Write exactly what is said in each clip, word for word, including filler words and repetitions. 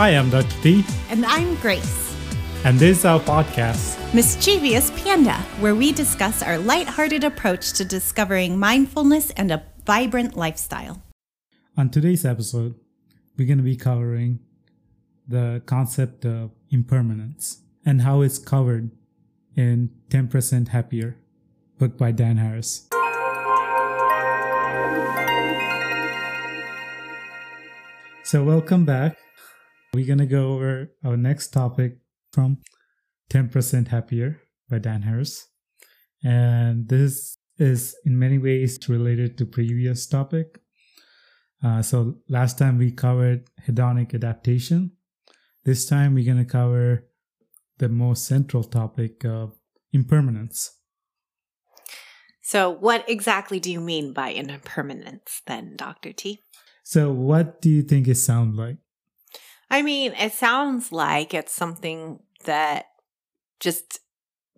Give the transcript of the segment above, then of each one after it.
I am Doctor D. And I'm Grace. And this is our podcast, Mischievous Panda, where we discuss our lighthearted approach to discovering mindfulness and a vibrant lifestyle. On today's episode, we're going to be covering the concept of impermanence and how it's covered in ten percent Happier, book by Dan Harris. So welcome back. We're going to go over our next topic from ten percent Happier by Dan Harris. And this is in many ways related to previous topic. Uh, so last time we covered hedonic adaptation. This time we're going to cover the most central topic of impermanence. So what exactly do you mean by impermanence then, Doctor T? So what do you think it sounds like? I mean, it sounds like it's something that just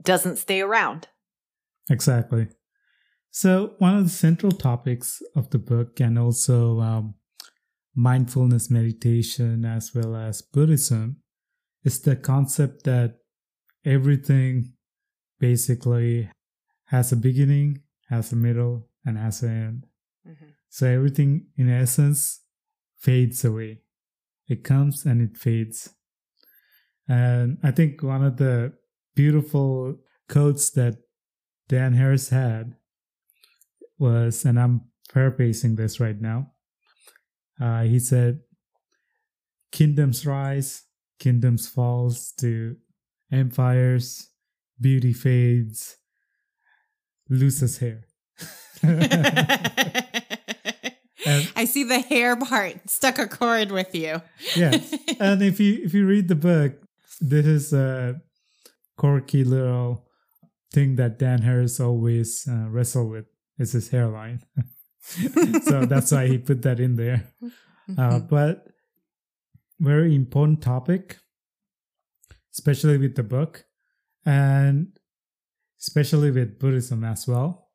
doesn't stay around. Exactly. So one of the central topics of the book, and also um, mindfulness meditation as well as Buddhism, is the concept that everything basically has a beginning, has a middle, and has an end. Mm-hmm. So everything, in essence, fades away. It comes and it fades. And I think one of the beautiful quotes that Dan Harris had was, and I'm paraphrasing this right now, uh, he said, "Kingdoms rise, kingdoms falls to empires, beauty fades, loses hair." I see the hair part stuck a chord with you. Yes. And if you if you read the book, this is a quirky little thing that Dan Harris always uh, wrestled with. It's his hairline. So that's why he put that in there. Mm-hmm. Uh, but very important topic, especially with the book and especially with Buddhism as well.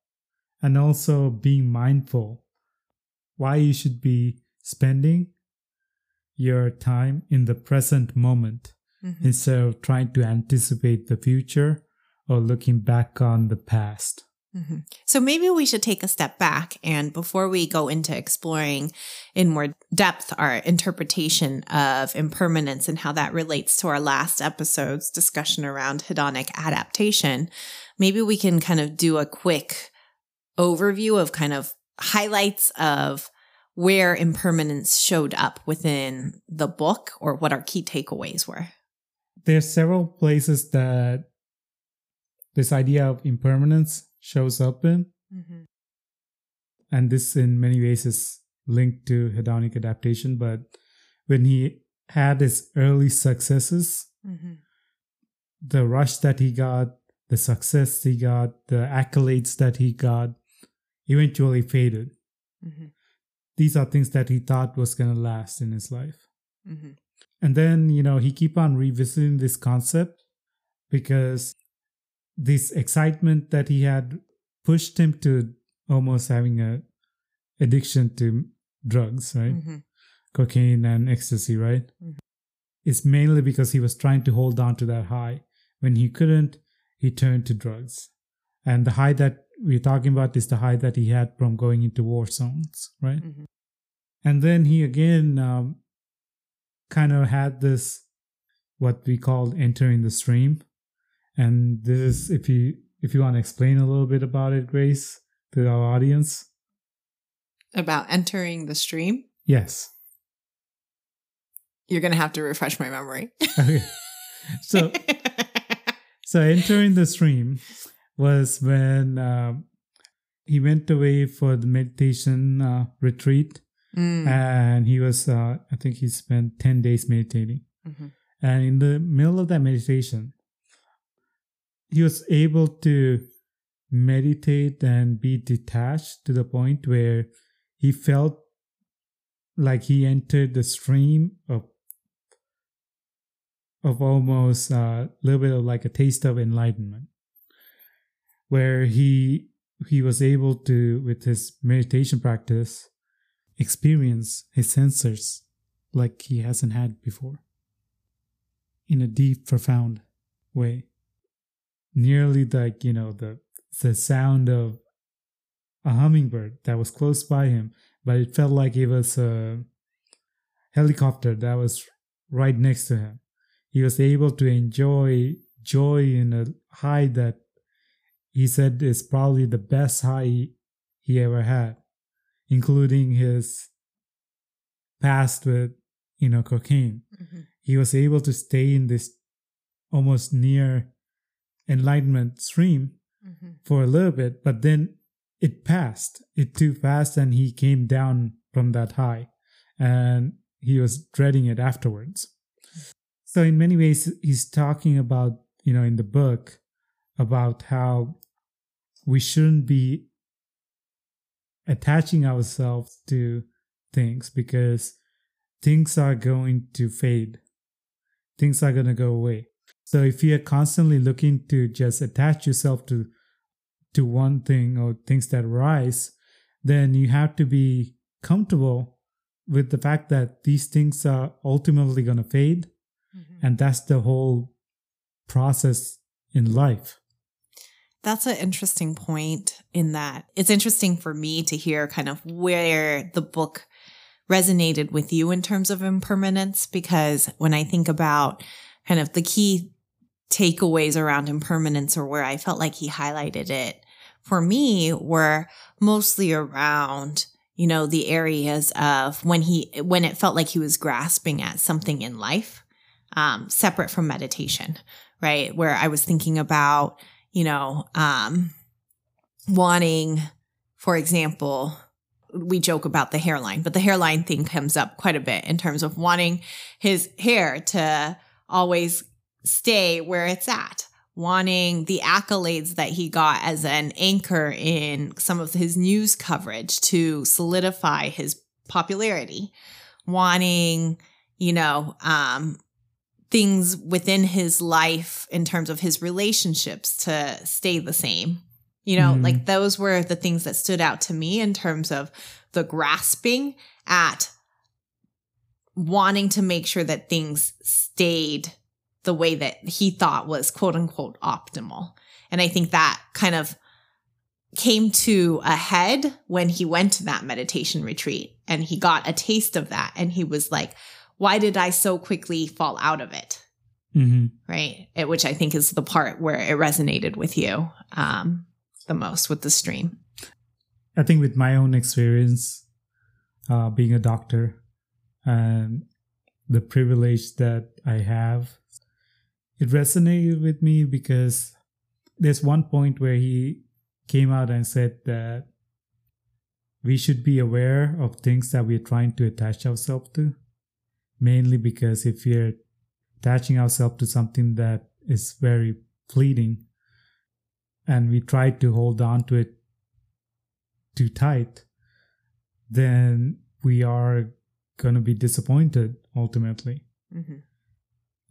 And also being mindful why you should be spending your time in the present moment, mm-hmm, instead of trying to anticipate the future or looking back on the past. Mm-hmm. So maybe we should take a step back, and before we go into exploring in more depth our interpretation of impermanence and how that relates to our last episode's discussion around hedonic adaptation, maybe we can kind of do a quick overview of kind of highlights of where impermanence showed up within the book, or what our key takeaways were. There's several places that this idea of impermanence shows up in. Mm-hmm. And this in many ways is linked to hedonic adaptation. But when he had his early successes, mm-hmm, the rush that he got, the success he got, the accolades that he got, eventually faded. Mm-hmm. These are things that he thought was going to last in his life. Mm-hmm. And then, you know, he keep on revisiting this concept because this excitement that he had pushed him to almost having a addiction to drugs, right? Mm-hmm. Cocaine and ecstasy, right? Mm-hmm. It's mainly because he was trying to hold on to that high. When he couldn't, he turned to drugs. And the high that we're talking about is the high that he had from going into war zones, right? Mm-hmm. And then he again um, kind of had this, what we call entering the stream. And this is, if you if you want to explain a little bit about it, Grace, to our audience. About entering the stream? Yes. You're going to have to refresh my memory. Okay. So, so entering the stream was when uh, he went away for the meditation uh, retreat. Mm. And he was, uh, I think he spent ten days meditating. Mm-hmm. And in the middle of that meditation, he was able to meditate and be detached to the point where he felt like he entered the stream of of almost a uh, little bit of like a taste of enlightenment, where he he was able to, with his meditation practice, experience his senses like he hasn't had before. in a deep, profound way. Nearly like, you know, the the sound of a hummingbird that was close by him, but it felt like it was a helicopter that was right next to him. He was able to enjoy joy in a high that he said is probably the best high he ever had, including his past with, you know, cocaine. Mm-hmm. He was able to stay in this almost near enlightenment stream mm-hmm. for a little bit, but then it passed. It too fast, and he came down from that high, and he was dreading it afterwards. So in many ways, he's talking about, you know, in the book, about how we shouldn't be attaching ourselves to things, because things are going to fade. Things are going to go away. So if you are constantly looking to just attach yourself to to one thing or things that arise, then you have to be comfortable with the fact that these things are ultimately going to fade. Mm-hmm. And that's the whole process in life. That's an interesting point, in that it's interesting for me to hear kind of where the book resonated with you in terms of impermanence, because when I think about kind of the key takeaways around impermanence, or where I felt like he highlighted it for me, were mostly around, you know, the areas of when he, when it felt like he was grasping at something in life. Um, separate from meditation, right? Where I was thinking about, you know, um, wanting, for example, we joke about the hairline, but the hairline thing comes up quite a bit in terms of wanting his hair to always stay where it's at, wanting the accolades that he got as an anchor in some of his news coverage to solidify his popularity, wanting, you know, um, things within his life in terms of his relationships to stay the same. You know, mm-hmm. like those were the things that stood out to me in terms of the grasping at wanting to make sure that things stayed the way that he thought was quote unquote optimal. And I think that kind of came to a head when he went to that meditation retreat, and he got a taste of that. And he was like, why did I so quickly fall out of it? Mm-hmm. Right. It, which I think is the part where it resonated with you um, the most with the stream. I think with my own experience, uh, being a doctor and the privilege that I have, it resonated with me because there's one point where he came out and said that we should be aware of things that we're trying to attach ourselves to. Mainly because if you're attaching ourselves to something that is very fleeting and we try to hold on to it too tight, then we are going to be disappointed ultimately. Mm-hmm.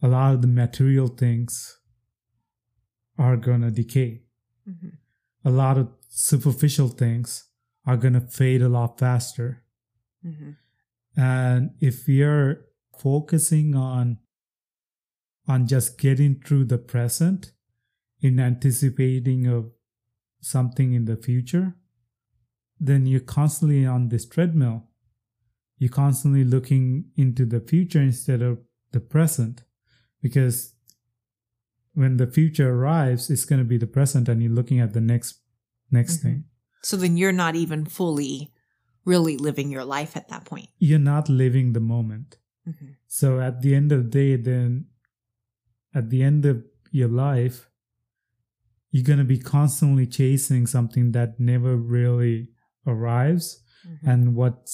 A lot of the material things are going to decay. Mm-hmm. A lot of superficial things are going to fade a lot faster. Mm-hmm. And if you're focusing on on just getting through the present in anticipating of something in the future, then you're constantly on this treadmill. You're constantly looking into the future instead of the present, because when the future arrives, it's going to be the present, and you're looking at the next next mm-hmm. thing. So then you're not even fully really living your life at that point. You're not living the moment. Mm-hmm. So at the end of the day, then at the end of your life, you're going to be constantly chasing something that never really arrives. Mm-hmm. And what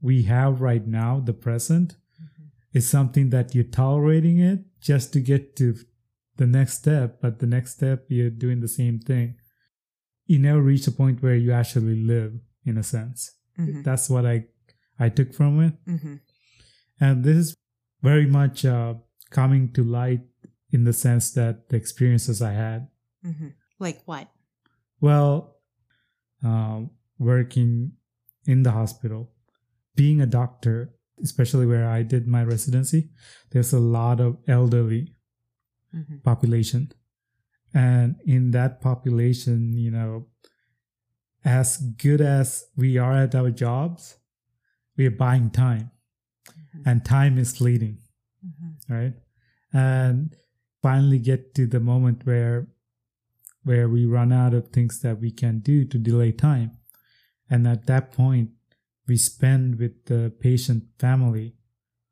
we have right now, the present, mm-hmm. is something that you're tolerating it just to get to the next step. But the next step, you're doing the same thing. You never reach a point where you actually live, in a sense. Mm-hmm. That's what I I took from it. Mm-hmm. And this is very much uh, coming to light in the sense that the experiences I had. Mm-hmm. Like what? Well, uh, working in the hospital, being a doctor, especially where I did my residency, there's a lot of elderly mm-hmm. population. And in that population, you know, as good as we are at our jobs, we are buying time. Mm-hmm. And time is fleeting, mm-hmm. right? And finally get to the moment where where we run out of things that we can do to delay time. And at that point, we spend with the patient family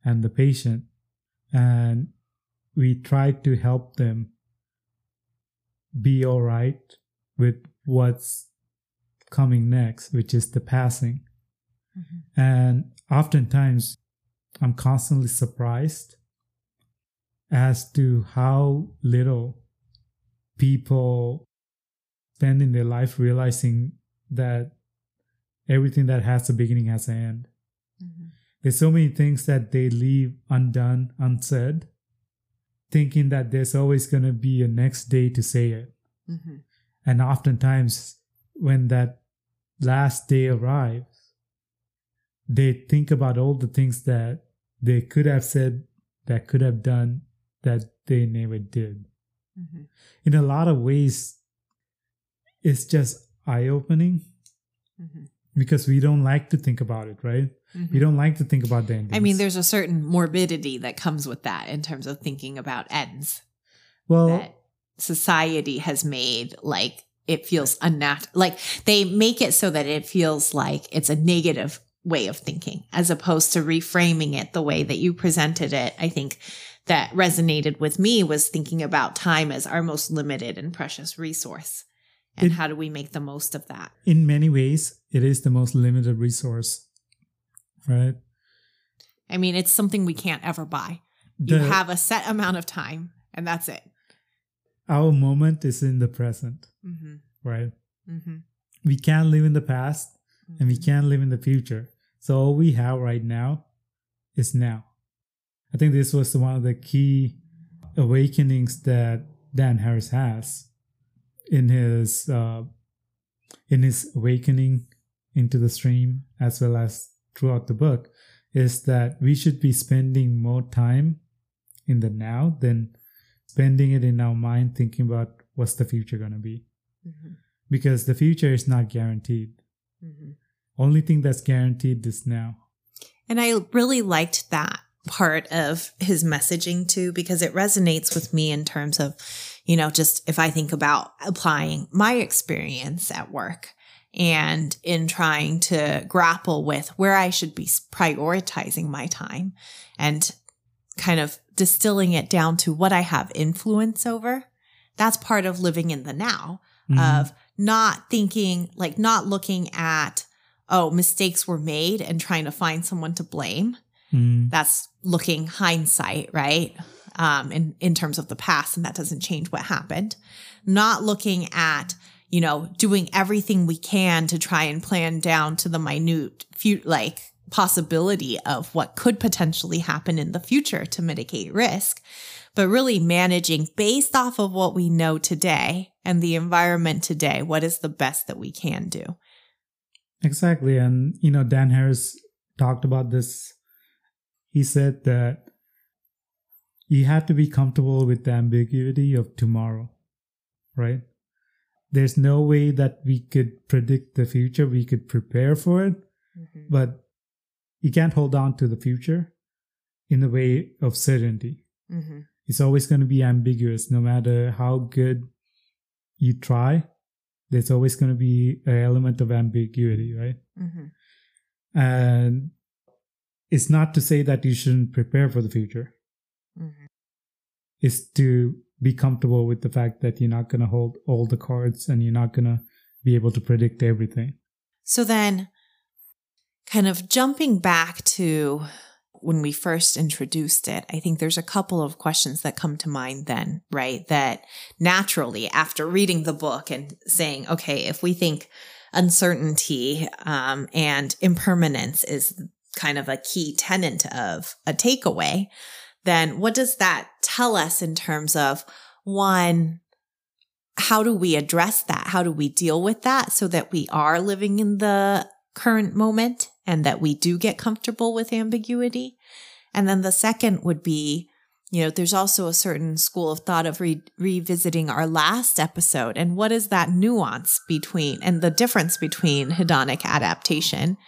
and the patient, and we try to help them be all right with what's coming next, which is the passing. Mm-hmm. And oftentimes, I'm constantly surprised as to how little people spend in their life realizing that everything that has a beginning has an end. Mm-hmm. There's so many things that they leave undone, unsaid, thinking that there's always going to be a next day to say it. Mm-hmm. And oftentimes, when that last day arrives, they think about all the things that they could have said, that could have done, that they never did. Mm-hmm. In a lot of ways, it's just eye-opening. Mm-hmm. Because we don't like to think about it, right? Mm-hmm. We don't like to think about the endings. I mean, there's a certain morbidity that comes with that in terms of thinking about ends. Well, that society has made, like, it feels unnatural. Like, they make it so that it feels like it's a negative way of thinking, as opposed to reframing it the way that you presented it. I think that resonated with me was thinking about time as our most limited and precious resource. And it, how do we make the most of that? In many ways, it is the most limited resource, right? I mean, it's something we can't ever buy. The, you have a set amount of time, and that's it. Our moment is in the present, mm-hmm. right? Mm-hmm. We can't live in the past, mm-hmm. and we can't live in the future. So all we have right now is now. I think this was one of the key awakenings that Dan Harris has. In his uh, in his awakening into the stream, as well as throughout the book, is that we should be spending more time in the now than spending it in our mind thinking about what's the future going to be. Mm-hmm. Because the future is not guaranteed. Mm-hmm. Only thing that's guaranteed is now. And I really liked that part of his messaging too, because it resonates with me in terms of, you know, just if I think about applying my experience at work and in trying to grapple with where I should be prioritizing my time and kind of distilling it down to what I have influence over, that's part of living in the now, mm-hmm. of not thinking, like not looking at, oh, mistakes were made and trying to find someone to blame. Mm. That's looking hindsight, right? Um, in, in terms of the past, and that doesn't change what happened. Not looking at, you know, doing everything we can to try and plan down to the minute, few, like, possibility of what could potentially happen in the future to mitigate risk, but really managing based off of what we know today and the environment today, what is the best that we can do. Exactly. And, you know, Dan Harris talked about this. He said that you have to be comfortable with the ambiguity of tomorrow, right? There's no way that we could predict the future. We could prepare for it, mm-hmm. but you can't hold on to the future in the way of certainty. Mm-hmm. It's always going to be ambiguous. No matter how good you try, there's always going to be an element of ambiguity, right? Mm-hmm. And it's not to say that you shouldn't prepare for the future. Mm-hmm. It's to be comfortable with the fact that you're not going to hold all the cards and you're not going to be able to predict everything. So then, kind of jumping back to when we first introduced it, I think there's a couple of questions that come to mind then, right? That naturally, after reading the book and saying, okay, if we think uncertainty um, and impermanence is kind of a key tenet of a takeaway, then what does that tell us in terms of, one, how do we address that? How do we deal with that so that we are living in the current moment and that we do get comfortable with ambiguity? And then the second would be, You know, there's also a certain school of thought of re- revisiting our last episode. And what is that nuance between and the difference between hedonic adaptation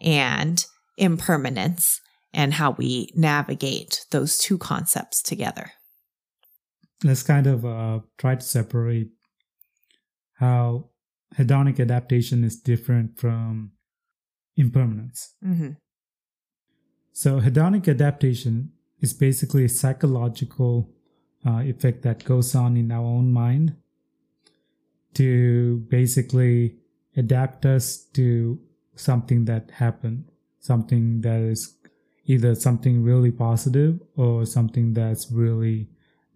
and impermanence, and how we navigate those two concepts together? Let's kind of uh, try to separate how hedonic adaptation is different from impermanence. Mm-hmm. So hedonic adaptation is basically a psychological uh, effect that goes on in our own mind to basically adapt us to something that happened, something that is either something really positive or something that's really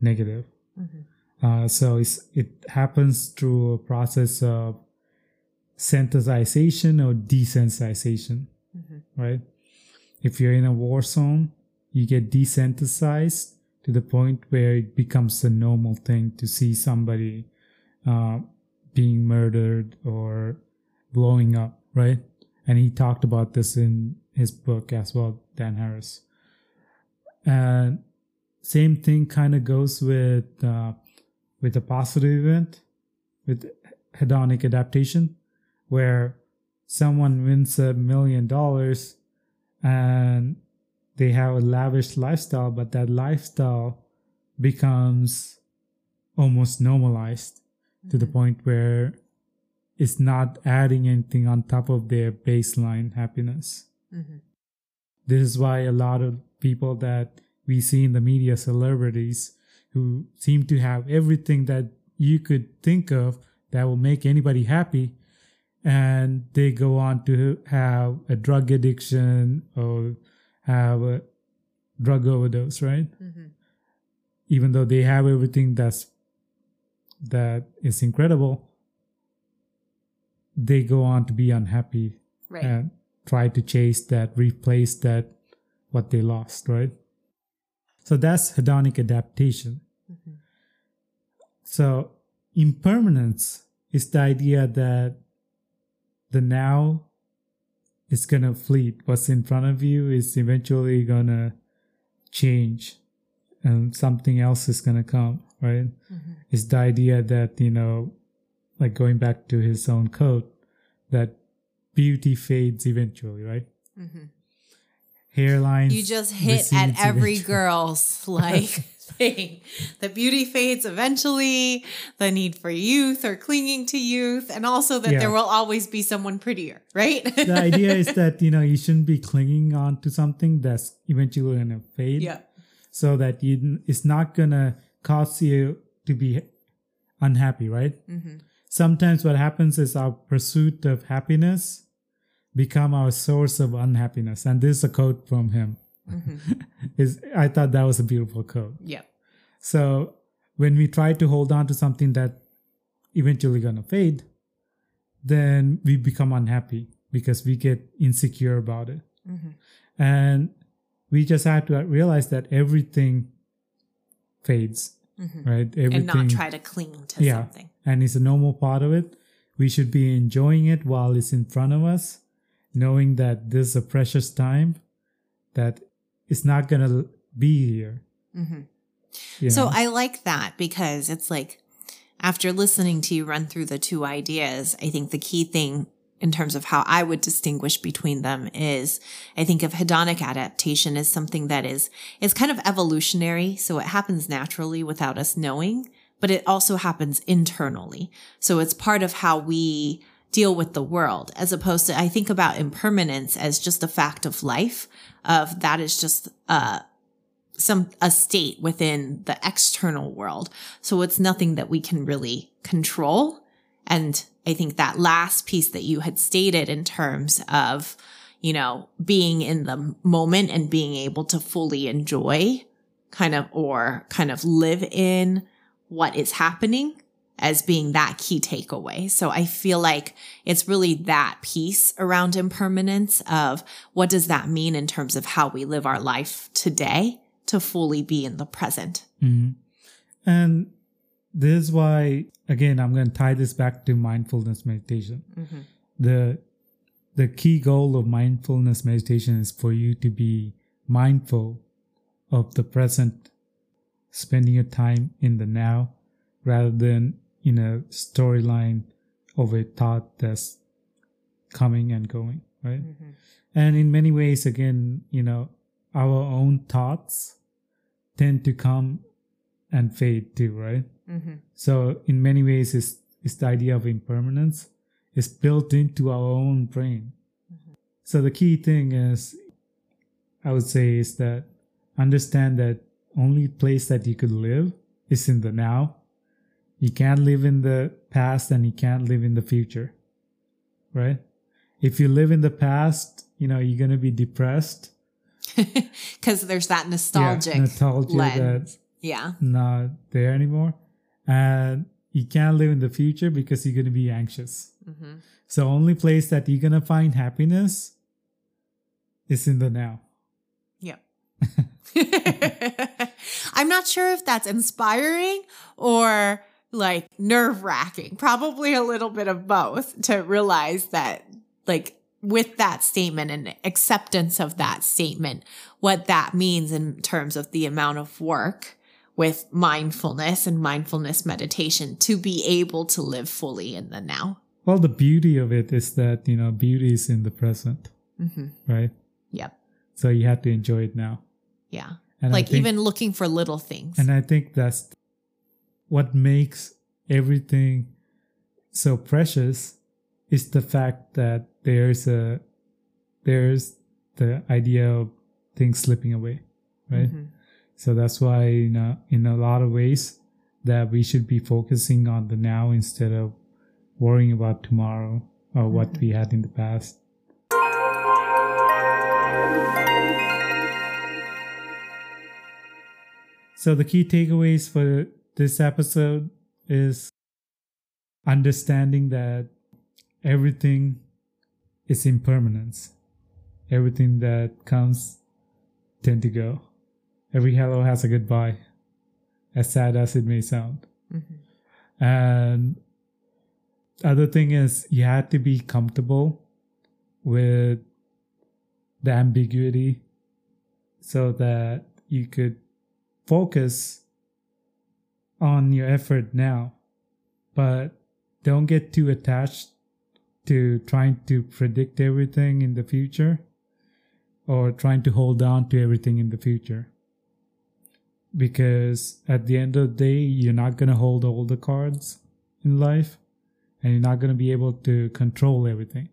negative. Mm-hmm. Uh, so it's, it happens through a process of sensitization or desensitization, mm-hmm. right? If you're in a war zone, you get desensitized to the point where it becomes a normal thing to see somebody uh, being murdered or blowing up, right? And he talked about this in his book as well, Dan Harris. And same thing kind of goes with uh, with a positive event, with hedonic adaptation, where someone wins a million dollars and they have a lavish lifestyle, but that lifestyle becomes almost normalized mm-hmm. to the point where it's not adding anything on top of their baseline happiness. Mm-hmm. This is why a lot of people that we see in the media, celebrities who seem to have everything that you could think of that will make anybody happy, and they go on to have a drug addiction or have a drug overdose, right? Mm-hmm. Even though they have everything that's that is incredible, they go on to be unhappy, right? And try to chase that, replace that, what they lost, right? So that's hedonic adaptation. Mm-hmm. So impermanence is the idea that the now is going to fleet. What's in front of you is eventually going to change and something else is going to come, right? Mm-hmm. It's the idea that, you know, like going back to his own quote, that beauty fades eventually, right? Mm-hmm. Hairlines. You just hit at every eventually. Girl's like thing. The beauty fades eventually, the need for youth or clinging to youth, and also that yeah. there will always be someone prettier, right? The idea is that, you know, you shouldn't be clinging on to something that's eventually going to fade. Yeah. So that you, it's not going to cause you to be unhappy, right? Mm-hmm. Sometimes what happens is our pursuit of happiness become our source of unhappiness. And this is a quote from him. Mm-hmm. is I thought that was a beautiful quote. Yeah. So when we try to hold on to something that eventually going to fade, then we become unhappy because we get insecure about it. Mm-hmm. And we just have to realize that everything fades. Mm-hmm. Right? Everything, and not try to cling to yeah, something. And it's a normal part of it. We should be enjoying it while it's in front of us, knowing that this is a precious time that it's not going to be here. Mm-hmm. You know? So I like that, because it's like, after listening to you run through the two ideas, I think the key thing in terms of how I would distinguish between them is, I think of hedonic adaptation as something that is, is kind of evolutionary. So it happens naturally without us knowing, but it also happens internally. So it's part of how we deal with the world, as opposed to, I think about impermanence as just a fact of life, of that is just, uh, some, a state within the external world. So it's nothing that we can really control. And I think that last piece that you had stated in terms of, you know, being in the moment and being able to fully enjoy kind of, or kind of live in what is happening as being that key takeaway. So I feel like it's really that piece around impermanence of what does that mean in terms of how we live our life today to fully be in the present. Mm-hmm. And this is why, again, I'm going to tie this back to mindfulness meditation. Mm-hmm. The the key goal of mindfulness meditation is for you to be mindful of the present spending your time in the now rather than in a storyline of a thought that's coming and going, right? Mm-hmm. And in many ways, again, you know, our own thoughts tend to come and fade too, right? Mm-hmm. So in many ways, it's, it's the idea of impermanence. It's built into our own brain. Mm-hmm. So the key thing is, I would say, is that understand that only place that you could live is in the now. You can't live in the past and you can't live in the future, right? If you live in the past, you know, you're going to be depressed. Because there's that nostalgic, yeah, nostalgia lens. That's yeah. not there anymore. And you can't live in the future because you're going to be anxious. Mm-hmm. So only place that you're going to find happiness is in the now. Yep. I'm not sure if that's inspiring or like nerve-wracking, probably a little bit of both, to realize that, like, with that statement and acceptance of that statement, what that means in terms of the amount of work with mindfulness and mindfulness meditation to be able to live fully in the now. Well, the beauty of it is that, you know, beauty is in the present, mm-hmm. right? Yep. So you have to enjoy it now. Yeah. And like think, even looking for little things. And I think that's what makes everything so precious is the fact that there's a there's the idea of things slipping away, right? Mm-hmm. So that's why, you know, in a lot of ways that we should be focusing on the now instead of worrying about tomorrow or mm-hmm. what we had in the past. So the key takeaways for this episode is understanding that everything is impermanence. Everything that comes tend to go. Every hello has a goodbye, as sad as it may sound. Mm-hmm. And other thing is you have to be comfortable with the ambiguity so that you could focus on your effort now, but don't get too attached to trying to predict everything in the future or trying to hold on to everything in the future. Because at the end of the day, you're not going to hold all the cards in life and you're not going to be able to control everything.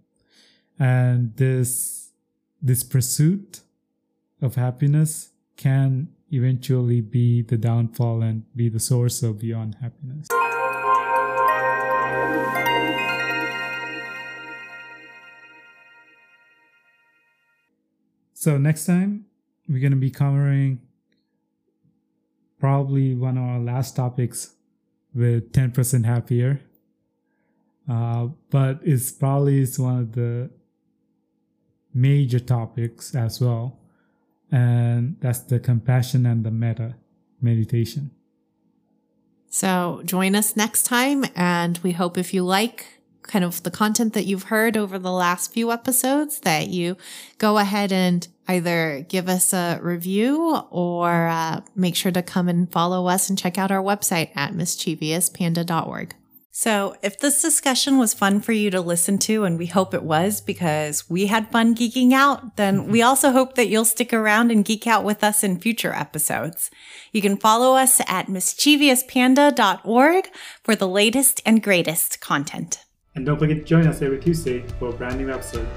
And this, this pursuit of happiness can eventually be the downfall and be the source of your unhappiness. So next time, we're going to be covering probably one of our last topics with ten percent Happier. Uh, but it's probably it's one of the major topics as well. And that's the compassion and the metta meditation. So join us next time. And we hope if you like kind of the content that you've heard over the last few episodes, that you go ahead and either give us a review or uh, make sure to come and follow us and check out our website at mischievous panda dot org. So if this discussion was fun for you to listen to, and we hope it was because we had fun geeking out, then we also hope that you'll stick around and geek out with us in future episodes. You can follow us at mischievous panda dot org for the latest and greatest content. And don't forget to join us every Tuesday for a brand new episode.